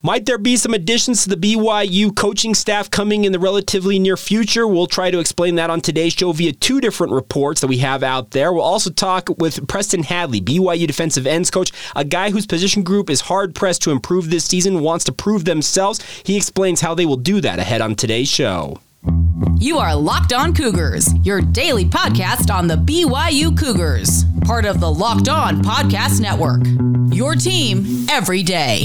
Might there be some additions to the BYU coaching staff coming in the relatively near future? We'll try to explain that on today's show via two different reports that we have out there. We'll also talk with Preston Hadley, BYU defensive ends coach, a guy whose position group is hard-pressed to improve this season, wants to prove themselves. He explains how they will do that ahead on today's show. You are Locked On Cougars, your daily podcast on the BYU Cougars, part of the Locked On Podcast Network, your team every day.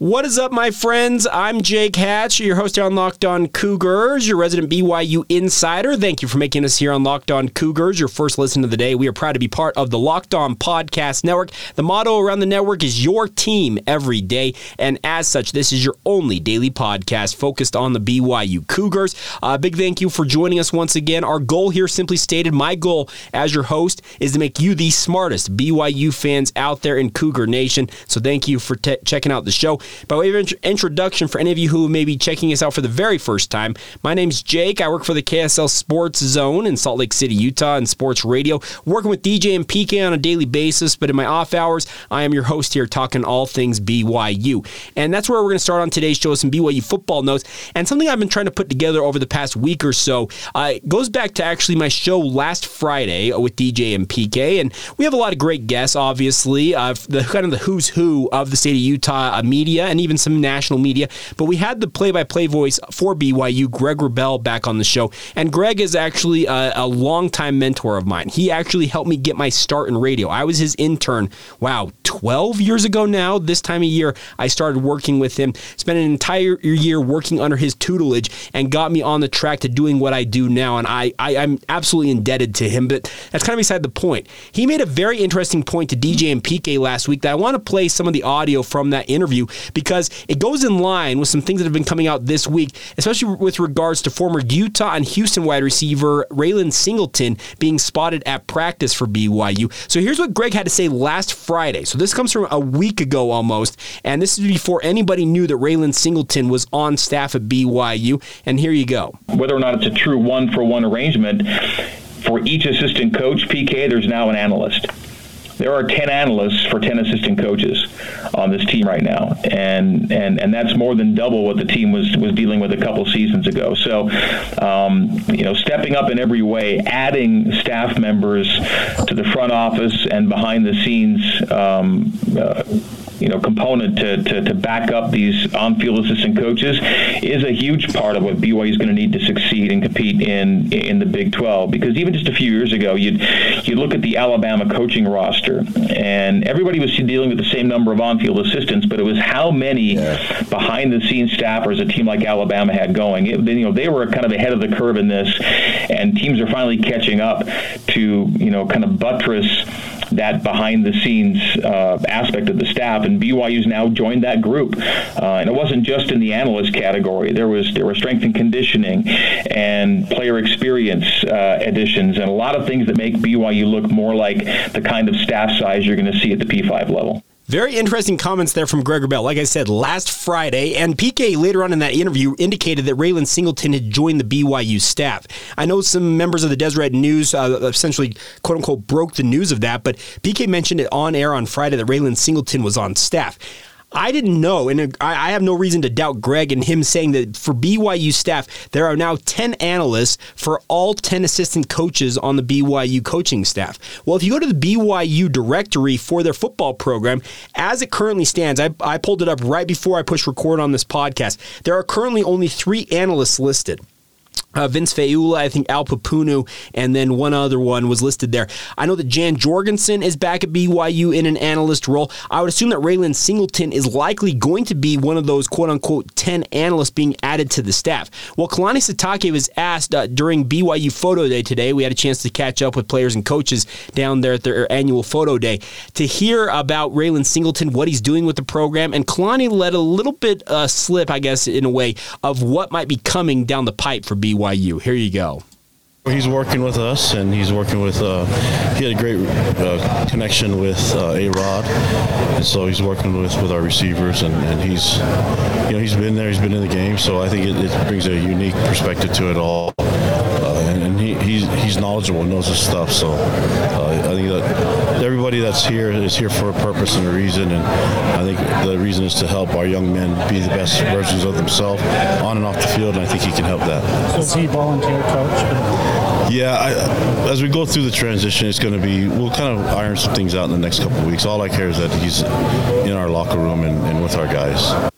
What is up, my friends? I'm Jake Hatch, your host here on Locked On Cougars, your resident BYU insider. Thank you for making us here on Locked On Cougars your first listen of the day. We are proud to be part of the Locked On Podcast Network. The motto around the network is your team every day, and as such, this is your only daily podcast focused on the BYU Cougars. Big thank you for joining us once again. Our goal here, simply stated, my goal as your host is to make you the smartest BYU fans out there in Cougar Nation. So thank you for checking out the show. By way of introduction, for any of you who may be checking us out for the very first time, my name's Jake. I work for the KSL Sports Zone in Salt Lake City, Utah, and sports radio, working with DJ and PK on a daily basis. But in my off hours, I am your host here talking all things BYU. And that's where we're going to start on today's show, some BYU football notes. And something I've been trying to put together over the past week or so goes back to actually my show last Friday with DJ and PK. And we have a lot of great guests, obviously, the who's who of the state of Utah media, and even some national media, but we had the play-by-play voice for BYU, Greg Wrubell, back on the show, and Greg is actually a longtime mentor of mine. He actually helped me get my start in radio. I was his intern, 12 years ago now. This time of year, I started working with him, spent an entire year working under his tutelage, and got me on the track to doing what I do now, and I'm absolutely indebted to him, but that's kind of beside the point. He made a very interesting point to DJ and PK last week that I want to play some of the audio from that interview, because it goes in line with some things that have been coming out this week, especially with regards to former Utah and Houston wide receiver Raylan Singleton being spotted at practice for BYU. So here's what Greg had to say last Friday. So this comes from a week ago almost, and this is before anybody knew that Raylan Singleton was on staff at BYU, and here you go. Whether or not it's a true one-for-one arrangement, for each assistant coach, PK, there's now an analyst. There are 10 analysts for 10 assistant coaches on this team right now, and that's more than double what the team was dealing with a couple seasons ago. So, stepping up in every way, adding staff members to the front office and behind the scenes component to back up these on-field assistant coaches is a huge part of what BYU is going to need to succeed and compete in the Big 12. Because even just a few years ago, you look at the Alabama coaching roster, and everybody was dealing with the same number of on-field assistants, but it was how many behind-the-scenes staffers a team like Alabama had going. They were kind of ahead of the curve in this, and teams are finally catching up to buttress that behind-the-scenes aspect of the staff. And BYU's now joined that group, and it wasn't just in the analyst category. There were strength and conditioning and player experience additions, and a lot of things that make BYU look more like the kind of staff size you're going to see at the P5 level. Very interesting comments there from Greg Wrubell. Like I said, last Friday, and PK later on in that interview indicated that Raylan Singleton had joined the BYU staff. I know some members of the Deseret News essentially, quote-unquote, broke the news of that, but PK mentioned it on air on Friday that Raylan Singleton was on staff. I didn't know, and I have no reason to doubt Greg and him saying that for BYU staff, there are now 10 analysts for all 10 assistant coaches on the BYU coaching staff. Well, if you go to the BYU directory for their football program, as it currently stands, I pulled it up right before I pushed record on this podcast, there are currently only 3 analysts listed. Vince Feula, I think Al Papunu, and then one other one was listed there. I know that Jan Jorgensen is back at BYU in an analyst role. I would assume that Raylan Singleton is likely going to be one of those quote-unquote 10 analysts being added to the staff. Well, Kalani Sitake was asked during BYU Photo Day today. We had a chance to catch up with players and coaches down there at their annual Photo Day to hear about Raylan Singleton, what he's doing with the program, and Kalani let a little bit slip, I guess, in a way, of what might be coming down the pipe for BYU. Here you go. He's working with us, and he's working with, he had a great connection with A-Rod, and so he's working with our receivers, and he's, you know, he's been there, he's been in the game, so I think it brings a unique perspective to it all, and he's knowledgeable, knows his stuff, so I think that everybody that's here is here for a purpose and a reason, and I think the reason is to help our young men be the best versions of themselves on and off the field, and I think he can help that. So is he volunteer coach? Yeah, as we go through the transition, it's going to be, we'll kind of iron some things out in the next couple of weeks. All I care is that he's in our locker room and with our guys.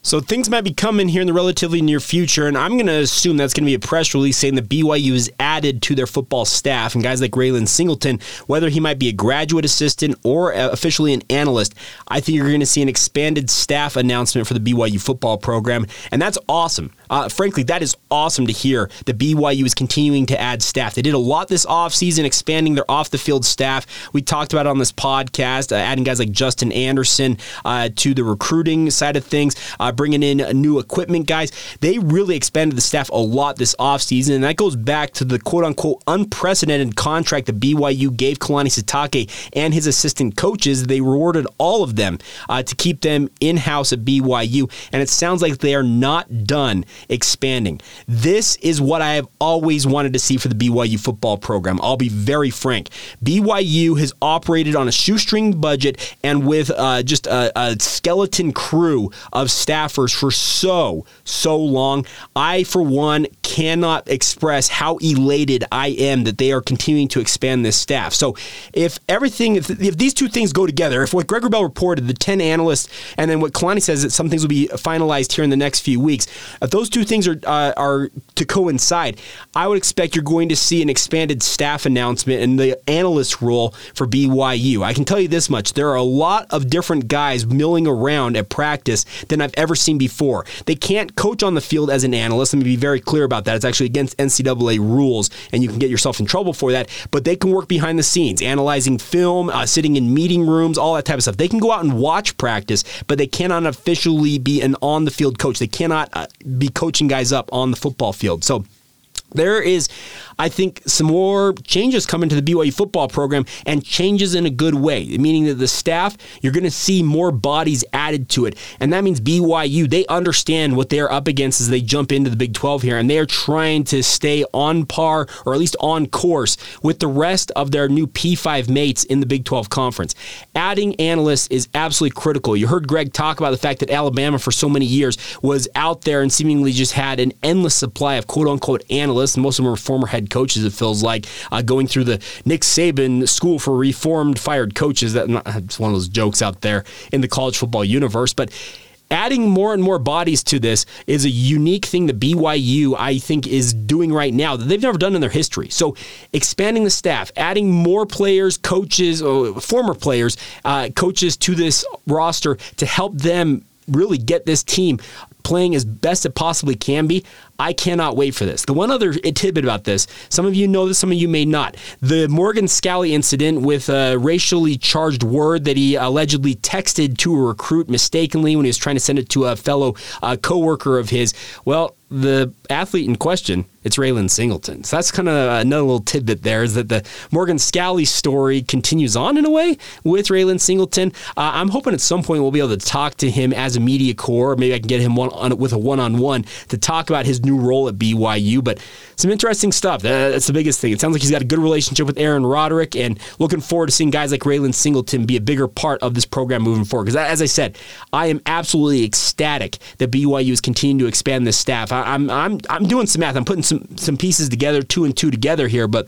So things might be coming here in the relatively near future, and I'm going to assume that's going to be a press release saying that BYU is added to their football staff, and guys like Raylan Singleton, whether he might be a graduate assistant or officially an analyst, I think you're going to see an expanded staff announcement for the BYU football program, and that's awesome. Frankly, that is awesome to hear that BYU is continuing to add staff. They did a lot this offseason, expanding their off-the-field staff. We talked about it on this podcast, adding guys like Justin Anderson to the recruiting side of things, bringing in new equipment guys. They really expanded the staff a lot this offseason, and that goes back to the quote-unquote unprecedented contract that BYU gave Kalani Sitake and his assistant coaches. They rewarded all of them to keep them in-house at BYU, and it sounds like they are not done expanding. This is what I have always wanted to see for the BYU football program. I'll be very frank. BYU has operated on a shoestring budget and with just a skeleton crew of staffers for so long. I, for one, cannot express how elated I am that they are continuing to expand this staff. So if these two things go together, if what Greg Wrubell reported, the 10 analysts, and then what Kalani says, that some things will be finalized here in the next few weeks, if those two things are to coincide, I would expect you're going to see an expanded staff announcement in the analyst role for BYU. I can tell you this much. There are a lot of different guys milling around at practice than I've ever seen before. They can't coach on the field as an analyst. Let me be very clear about that. It's actually against NCAA rules, and you can get yourself in trouble for that, but they can work behind the scenes, analyzing film, sitting in meeting rooms, all that type of stuff. They can go out and watch practice, but they cannot officially be an on-the-field coach. They cannot be coaching guys up on the football field. So there is, I think, some more changes coming to the BYU football program, and changes in a good way, meaning that the staff, you're going to see more bodies added to it. And that means BYU, they understand what they're up against as they jump into the Big 12 here, and they are trying to stay on par, or at least on course, with the rest of their new P5 mates in the Big 12 Conference. Adding analysts is absolutely critical. You heard Greg talk about the fact that Alabama for so many years was out there and seemingly just had an endless supply of quote-unquote analysts, and most of them were former head coaches, it feels like, going through the Nick Saban School for Reformed Fired Coaches. That's one of those jokes out there in the college football universe. But adding more and more bodies to this is a unique thing that BYU, I think, is doing right now that they've never done in their history. So expanding the staff, adding more players, coaches, former players, coaches to this roster to help them really get this team playing as best it possibly can be. I cannot wait for this. The one other tidbit about this, some of you know this, some of you may not. The Morgan Scalley incident with a racially charged word that he allegedly texted to a recruit mistakenly when he was trying to send it to a fellow coworker of his. Well, the athlete in question, it's Raylan Singleton. So that's kind of another little tidbit there, is that the Morgan Scalley story continues on in a way with Raylan Singleton. I'm hoping at some point we'll be able to talk to him as a media corps. Maybe I can get him with a one-on-one to talk about his new role at BYU, but some interesting stuff. That's the biggest thing. It sounds like he's got a good relationship with Aaron Roderick, and looking forward to seeing guys like Raylan Singleton be a bigger part of this program moving forward. Because as I said, I am absolutely ecstatic that BYU is continuing to expand this staff. I'm doing some math. I'm putting some pieces together, 2 and 2 together here, but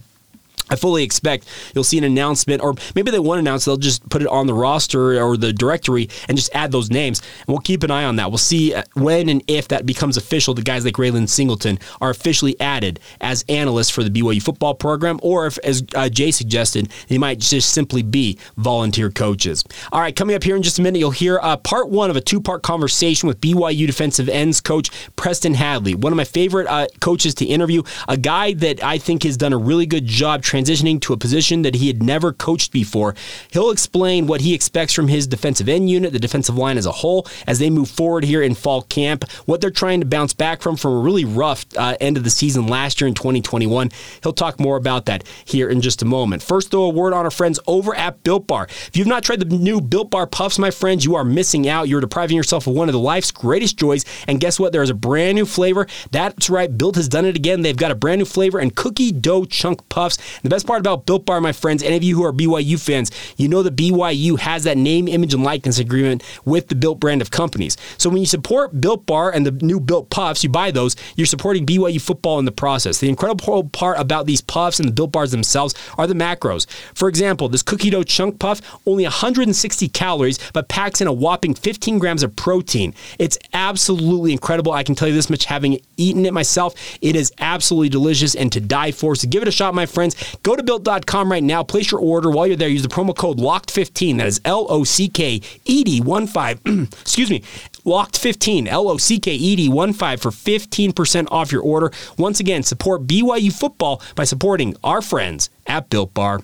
I fully expect you'll see an announcement, or maybe they won't announce, they'll just put it on the roster or the directory and just add those names. And we'll keep an eye on that. We'll see when and if that becomes official, the guys like Raylan Singleton are officially added as analysts for the BYU football program, or if, as Jay suggested, they might just simply be volunteer coaches. All right, coming up here in just a minute, you'll hear part 1 of a 2-part conversation with BYU defensive ends coach Preston Hadley, one of my favorite coaches to interview, a guy that I think has done a really good job transitioning transitioning to a position that he had never coached before. He'll explain what he expects from his defensive end unit, the defensive line as a whole, as they move forward here in fall camp, what they're trying to bounce back from a really rough end of the season last year in 2021. He'll talk more about that here in just a moment. First, though, a word on our friends over at Built Bar. If you've not tried the new Built Bar Puffs, my friends, you are missing out. You're depriving yourself of one of the life's greatest joys, and guess what? There is a brand new flavor. That's right, Built has done it again. They've got a brand new flavor and cookie dough chunk puffs. The best part about Built Bar, my friends, any of you who are BYU fans, you know that BYU has that name, image, and likeness agreement with the Built brand of companies. So when you support Built Bar and the new Built Puffs, you buy those, you're supporting BYU football in the process. The incredible part about these puffs and the Built Bars themselves are the macros. For example, this cookie dough chunk puff, only 160 calories, but packs in a whopping 15 grams of protein. It's absolutely incredible. I can tell you this much, having eaten it myself, it is absolutely delicious and to die for. So give it a shot, my friends. Go to Built.com right now. Place your order. While you're there, use the promo code LOCKED15. That is LOCKED15. Excuse me. LOCKED15, LOCKED15 for 15% off your order. Once again, support BYU football by supporting our friends at Built Bar.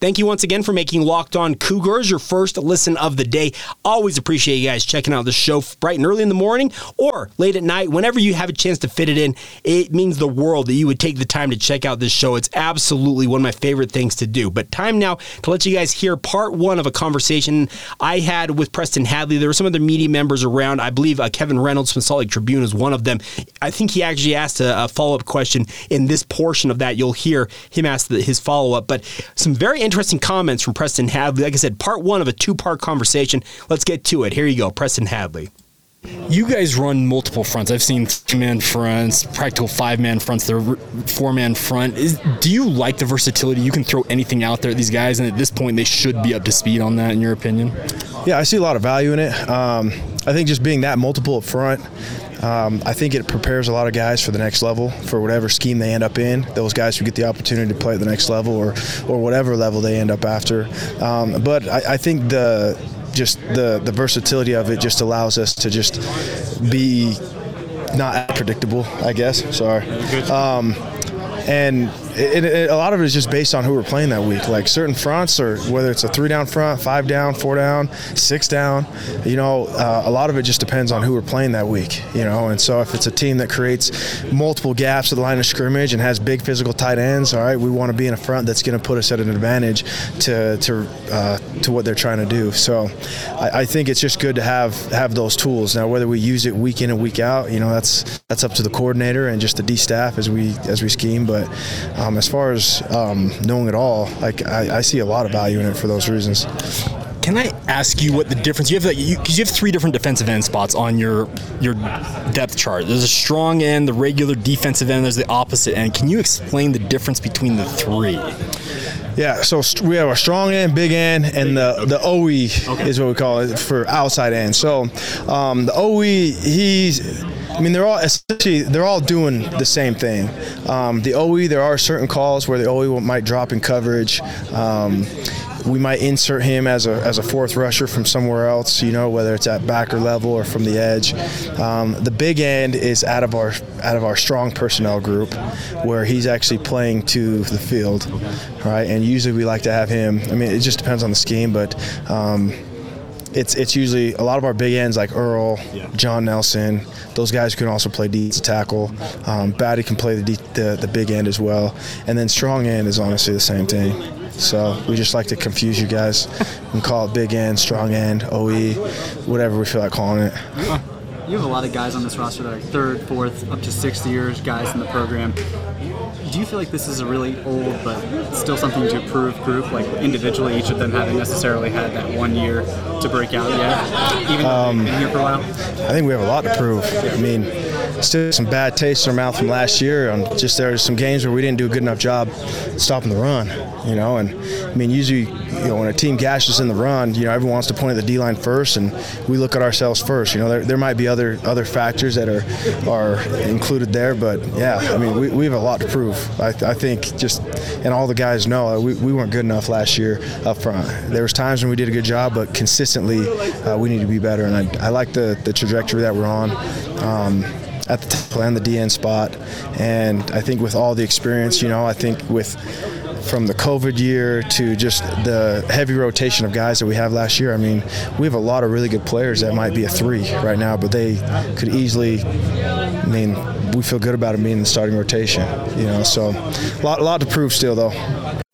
Thank you once again for making Locked On Cougars your first listen of the day. Always appreciate you guys checking out the show bright and early in the morning or late at night. Whenever you have a chance to fit it in, it means the world that you would take the time to check out this show. It's absolutely one of my favorite things to do. But time now to let you guys hear part one of a conversation I had with Preston Hadley. There were some other media members around. I believe Kevin Reynolds from Salt Lake Tribune is one of them. I think he actually asked a follow-up question in this portion of that. You'll hear him ask his follow-up. But some very interesting comments from Preston Hadley. Like I said, part one of a two-part conversation. Let's get to it. Here you go, Preston Hadley. You guys run multiple fronts. I've seen three-man fronts, practical five-man fronts, the four-man front. Do you like the versatility? You can throw anything out there at these guys, and at this point, they should be up to speed on that, in your opinion? Yeah, I see a lot of value in it. I think just being that multiple up front, I think it prepares a lot of guys for the next level, for whatever scheme they end up in. Those guys who get the opportunity to play at the next level or whatever level they end up after. But I think the versatility of it just allows us to just be not predictable, I guess. Sorry. And a lot of it is just based on who we're playing that week. Like certain fronts, or whether it's a three-down front, five-down, four-down, six-down, a lot of it just depends on who we're playing that week, And so if it's a team that creates multiple gaps at the line of scrimmage and has big physical tight ends, all right, we want to be in a front that's going to put us at an advantage to what they're trying to do. So I think it's just good to have those tools. Now, whether we use it week in and week out, that's up to the coordinator and just the D staff as we scheme, but. As far as knowing it all, I see a lot of value in it for those reasons. Can I ask you what the difference, you have three different defensive end spots on your depth chart. There's a strong end, the regular defensive end, there's the opposite end. Can you explain the difference between the three? Yeah, so we have our strong end, big end, and the OE is what we call it for outside end. So the OE, they're all doing the same thing. The OE, there are certain calls where the OE might drop in coverage. We might insert him as a fourth rusher from somewhere else, whether it's at backer level or from the edge. The big end is out of our strong personnel group, where he's actually playing to the field, right? And usually we like to have him. I mean, it just depends on the scheme, but. It's usually a lot of our big ends like Earl, John Nelson. Those guys can also play defensive tackle. Batty can play the big end as well, and then strong end is honestly the same thing. So we just like to confuse you guys and call it big end, strong end, OE, whatever we feel like calling it. You have a lot of guys on this roster that are third, fourth, up to sixth years guys in the program. Do you feel like this is a really old but still something to improve group? Like individually, each of them haven't necessarily had that 1 year to break out yet, even though they've been here for a while? I think we have a lot to prove. I mean, still some bad taste in our mouth from last year. Just there were some games where we didn't do a good enough job stopping the run, And, I mean, usually, when a team gashes in the run, everyone wants to point at the D-line first, and we look at ourselves first. There might be other factors that are included there, but, yeah, I mean, we have a lot to prove. I think just, and all the guys know, we weren't good enough last year up front. There was times when we did a good job, but consistently we need to be better, and I like the trajectory that we're on. At the playing the DN spot, and I think with all the experience, I think with from the COVID year to just the heavy rotation of guys that we have last year. I mean, we have a lot of really good players that might be a three right now, but they could easily, I mean, we feel good about them being in the starting rotation, you know, so a lot to prove still, though.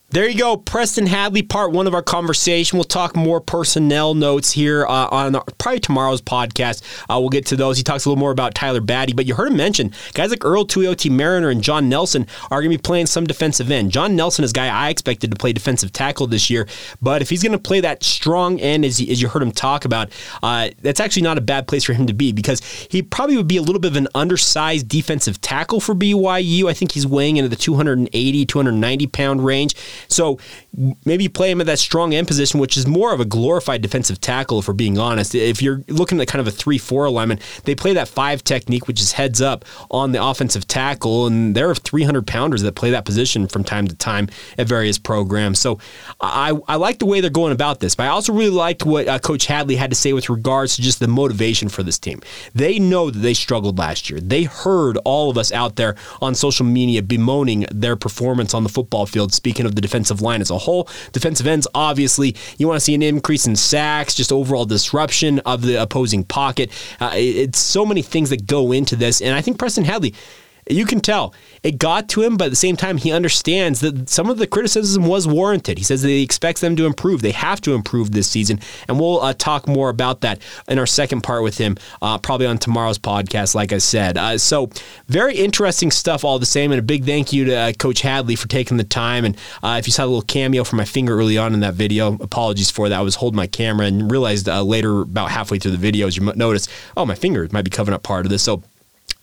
There you go, Preston Hadley, part one of our conversation. We'll talk more personnel notes here on probably tomorrow's podcast. We'll get to those. He talks a little more about Tyler Batty, but you heard him mention guys like Earl Tuioti, Mariner, and John Nelson are going to be playing some defensive end. John Nelson is a guy I expected to play defensive tackle this year, but if he's going to play that strong end, as you heard him talk about, that's actually not a bad place for him to be, because he probably would be a little bit of an undersized defensive tackle for BYU. I think he's weighing into the 280, 290-pound range. So maybe you play him at that strong end position, which is more of a glorified defensive tackle, if we're being honest. If you're looking at kind of a 3-4 alignment, they play that 5 technique, which is heads up on the offensive tackle, and there are 300-pounders that play that position from time to time at various programs. So I like the way they're going about this, but I also really liked what Coach Hadley had to say with regards to just the motivation for this team. They know that they struggled last year. They heard all of us out there on social media bemoaning their performance on the football field, speaking of the defensive line as a whole. Defensive ends, obviously, you want to see an increase in sacks, just overall disruption of the opposing pocket. It's so many things that go into this, and I think Preston Hadley, you can tell, it got to him, but at the same time, he understands that some of the criticism was warranted. He says that he expects them to improve. They have to improve this season, and we'll talk more about that in our second part with him, probably on tomorrow's podcast, like I said. So very interesting stuff all the same, and a big thank you to Coach Hadley for taking the time. And if you saw a little cameo from my finger early on in that video, apologies for that. I was holding my camera and realized later, about halfway through the video, as you noticed, oh, my finger might be covering up part of this. So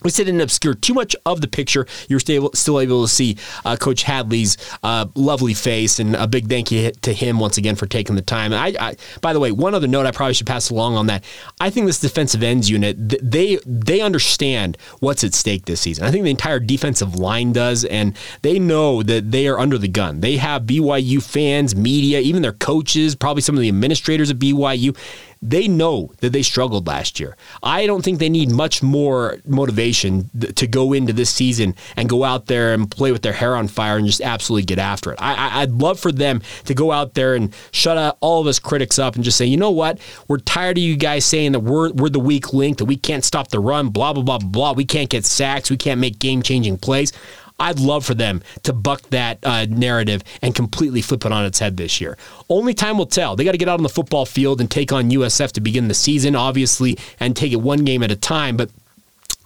we didn't obscure too much of the picture. You were still able to see Coach Hadley's lovely face, and a big thank you to him once again for taking the time. I, by the way, one other note I probably should pass along on that. I think this defensive ends unit, they understand what's at stake this season. I think the entire defensive line does, and they know that they are under the gun. They have BYU fans, media, even their coaches, probably some of the administrators of BYU. They know that they struggled last year. I don't think they need much more motivation to go into this season and go out there and play with their hair on fire and just absolutely get after it. I'd love for them to go out there and shut all of us critics up and just say, you know what, we're tired of you guys saying that we're the weak link, that we can't stop the run, blah, blah, blah, blah, we can't get sacks, we can't make game-changing plays. I'd love for them to buck that narrative and completely flip it on its head this year. Only time will tell. They got to get out on the football field and take on USF to begin the season, obviously, and take it one game at a time. But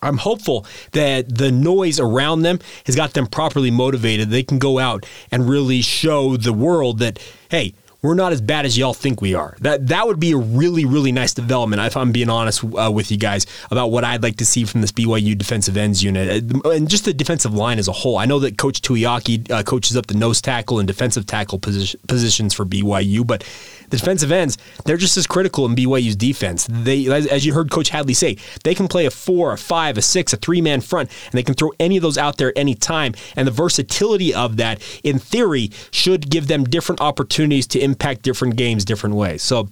I'm hopeful that the noise around them has got them properly motivated. They can go out and really show the world that, hey, we're not as bad as y'all think we are. That would be a really, really nice development, if I'm being honest with you guys, about what I'd like to see from this BYU defensive ends unit and just the defensive line as a whole. I know that Coach Tuioti coaches up the nose tackle and defensive tackle positions for BYU, but the defensive ends, they're just as critical in BYU's defense. They, as you heard Coach Hadley say, they can play a 4, a 5, a 6, a 3-man front, and they can throw any of those out there at any time. And the versatility of that, in theory, should give them different opportunities to impact different games different ways. So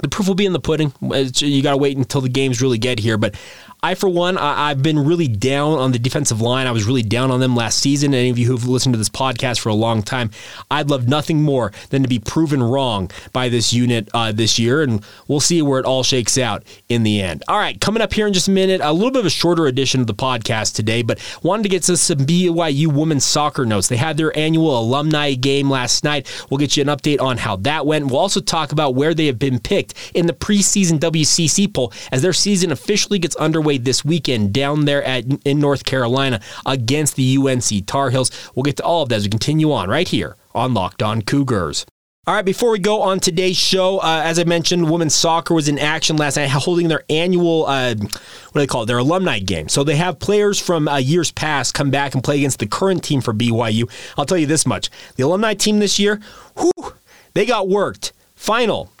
the proof will be in the pudding. You got to wait until the games really get here. But I, for one, I've been really down on the defensive line. I was really down on them last season. Any of you who've listened to this podcast for a long time, I'd love nothing more than to be proven wrong by this unit this year, and we'll see where it all shakes out in the end. All right, coming up here in just a minute, a little bit of a shorter edition of the podcast today, but wanted to get to some BYU women's soccer notes. They had their annual alumni game last night. We'll get you an update on how that went. We'll also talk about where they have been picked in the preseason WCC poll as their season officially gets underway this weekend down there in North Carolina against the UNC Tar Heels. We'll get to all of that as we continue on right here on Locked On Cougars. All right, before we go on today's show, as I mentioned, women's soccer was in action last night, holding their annual, their alumni game. So they have players from years past come back and play against the current team for BYU. I'll tell you this much. The alumni team this year, they got worked. Final.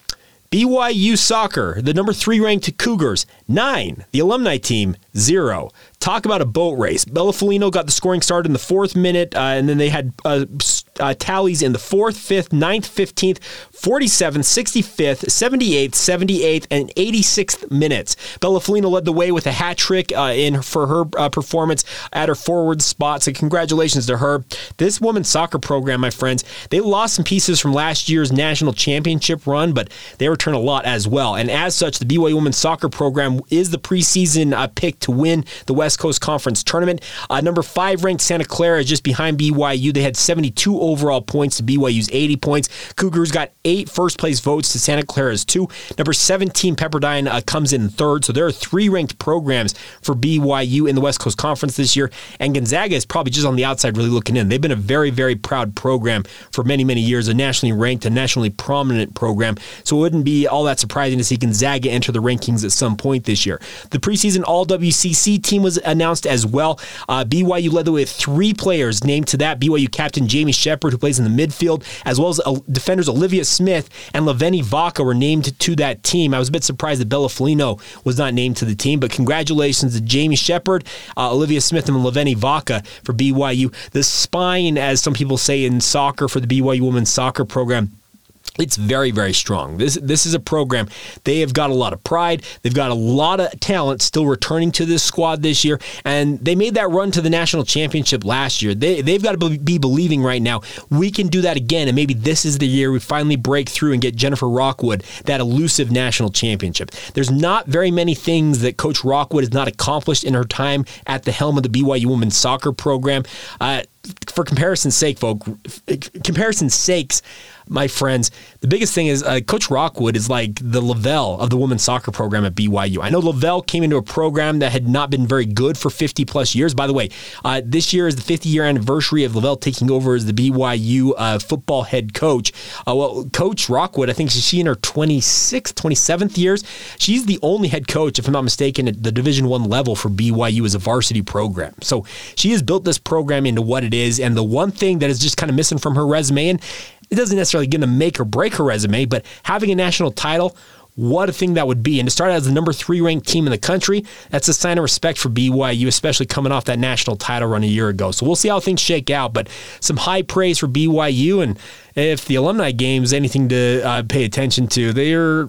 BYU soccer, the number 3 ranked Cougars, 9. The alumni team, 0. Talk about a boat race. Bella Folino got the scoring started in the 4th minute, and then they had tallies in the 4th, 5th, 9th, 15th, 47th, 65th, 78th, 78th, and 86th minutes. Bella Folino led the way with a hat trick for her performance at her forward spot, so congratulations to her. This women's soccer program, my friends, they lost some pieces from last year's national championship run, but they returned a lot as well. And as such, the BYU women's soccer program is the preseason pick to win the West Coast Conference tournament. Number 5 ranked Santa Clara is just behind BYU. They had 72 overall points to BYU's 80 points. Cougars got 8 first place votes to Santa Clara's 2. Number 17, Pepperdine comes in third. So there are 3 ranked programs for BYU in the West Coast Conference this year. And Gonzaga is probably just on the outside really looking in. They've been a very, very proud program for many, many years, a nationally ranked and nationally prominent program. So it wouldn't be all that surprising to see Gonzaga enter the rankings at some point this year. The preseason All-WCC team was announced as well. BYU led the way with 3 players named to that. BYU captain Jamie Shepherd, who plays in the midfield, as well as defenders Olivia Smith and Levenie Vaca were named to that team. I was a bit surprised that Bella Folino was not named to the team, but congratulations to Jamie Shepherd, Olivia Smith, and Levenie Vaca for BYU. The spine, as some people say in soccer, for the BYU women's soccer program, it's very, very strong. This is a program. They have got a lot of pride. They've got a lot of talent still returning to this squad this year, and they made that run to the national championship last year. They've got to be believing right now, we can do that again, and maybe this is the year we finally break through and get Jennifer Rockwood that elusive national championship. There's not very many things that Coach Rockwood has not accomplished in her time at the helm of the BYU women's soccer program. For comparison's sake, my friends, the biggest thing is Coach Rockwood is like the Lavelle of the women's soccer program at BYU. I know Lavelle came into a program that had not been very good for 50-plus years. By the way, this year is the 50-year anniversary of Lavelle taking over as the BYU football head coach. Well, Coach Rockwood, I think she's in her 26th, 27th years. She's the only head coach, if I'm not mistaken, at the Division I level for BYU as a varsity program. So she has built this program into what it is, and the one thing that is just kind of missing from her resume, and it doesn't necessarily going to make or break her resume, but having a national title, what a thing that would be. And to start out as the number 3 ranked team in the country, that's a sign of respect for BYU, especially coming off that national title run a year ago. So we'll see how things shake out, but some high praise for BYU. And if the alumni game's anything to pay attention to, they're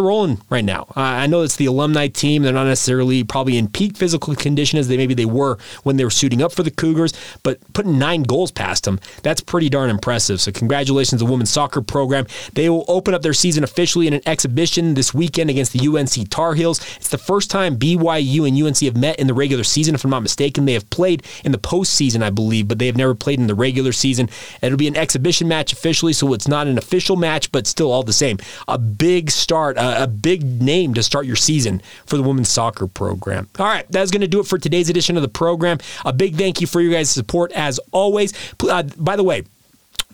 rolling right now. I know it's the alumni team. They're not necessarily probably in peak physical condition as they were when they were suiting up for the Cougars, but putting 9 goals past them, that's pretty darn impressive. So congratulations to the women's soccer program. They will open up their season officially in an exhibition this weekend against the UNC Tar Heels. It's the first time BYU and UNC have met in the regular season, if I'm not mistaken. They have played in the postseason, I believe, but they have never played in the regular season. It'll be an exhibition match officially, so it's not an official match, but still all the same. A big start, a big name to start your season for the women's soccer program. All right, that's going to do it for today's edition of the program. A big thank you for your guys' support as always. By the way,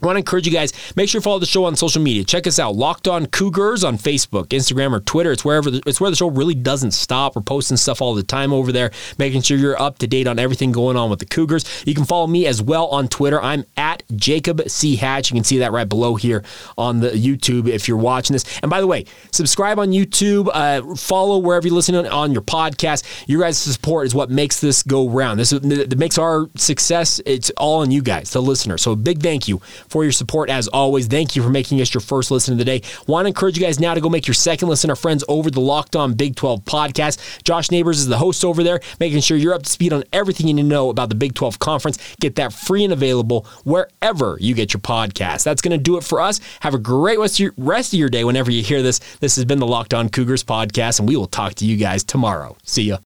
I want to encourage you guys, make sure you follow the show on social media. Check us out, Locked On Cougars on Facebook, Instagram, or Twitter. It's where the show really doesn't stop. We're posting stuff all the time over there, making sure you're up to date on everything going on with the Cougars. You can follow me as well on Twitter. I'm at Jacob C. Hatch. You can see that right below here on the YouTube if you're watching this. And by the way, subscribe on YouTube, follow wherever you're listening on your podcast. Your guys' support is what makes this go round. That makes our success. It's all on you guys, the listener. So a big thank you for your support as always. Thank you for making us your first listen of the day. Want to encourage you guys now to go make your second listen, our friends over the Locked On Big 12 podcast. Josh Neighbors is the host over there, making sure you're up to speed on everything you need to know about the Big 12 Conference. Get that free and available wherever you get your podcast. That's going to do it for us. Have a great rest of your day whenever you hear this. This has been the Locked On Cougars podcast, and we will talk to you guys tomorrow. See ya.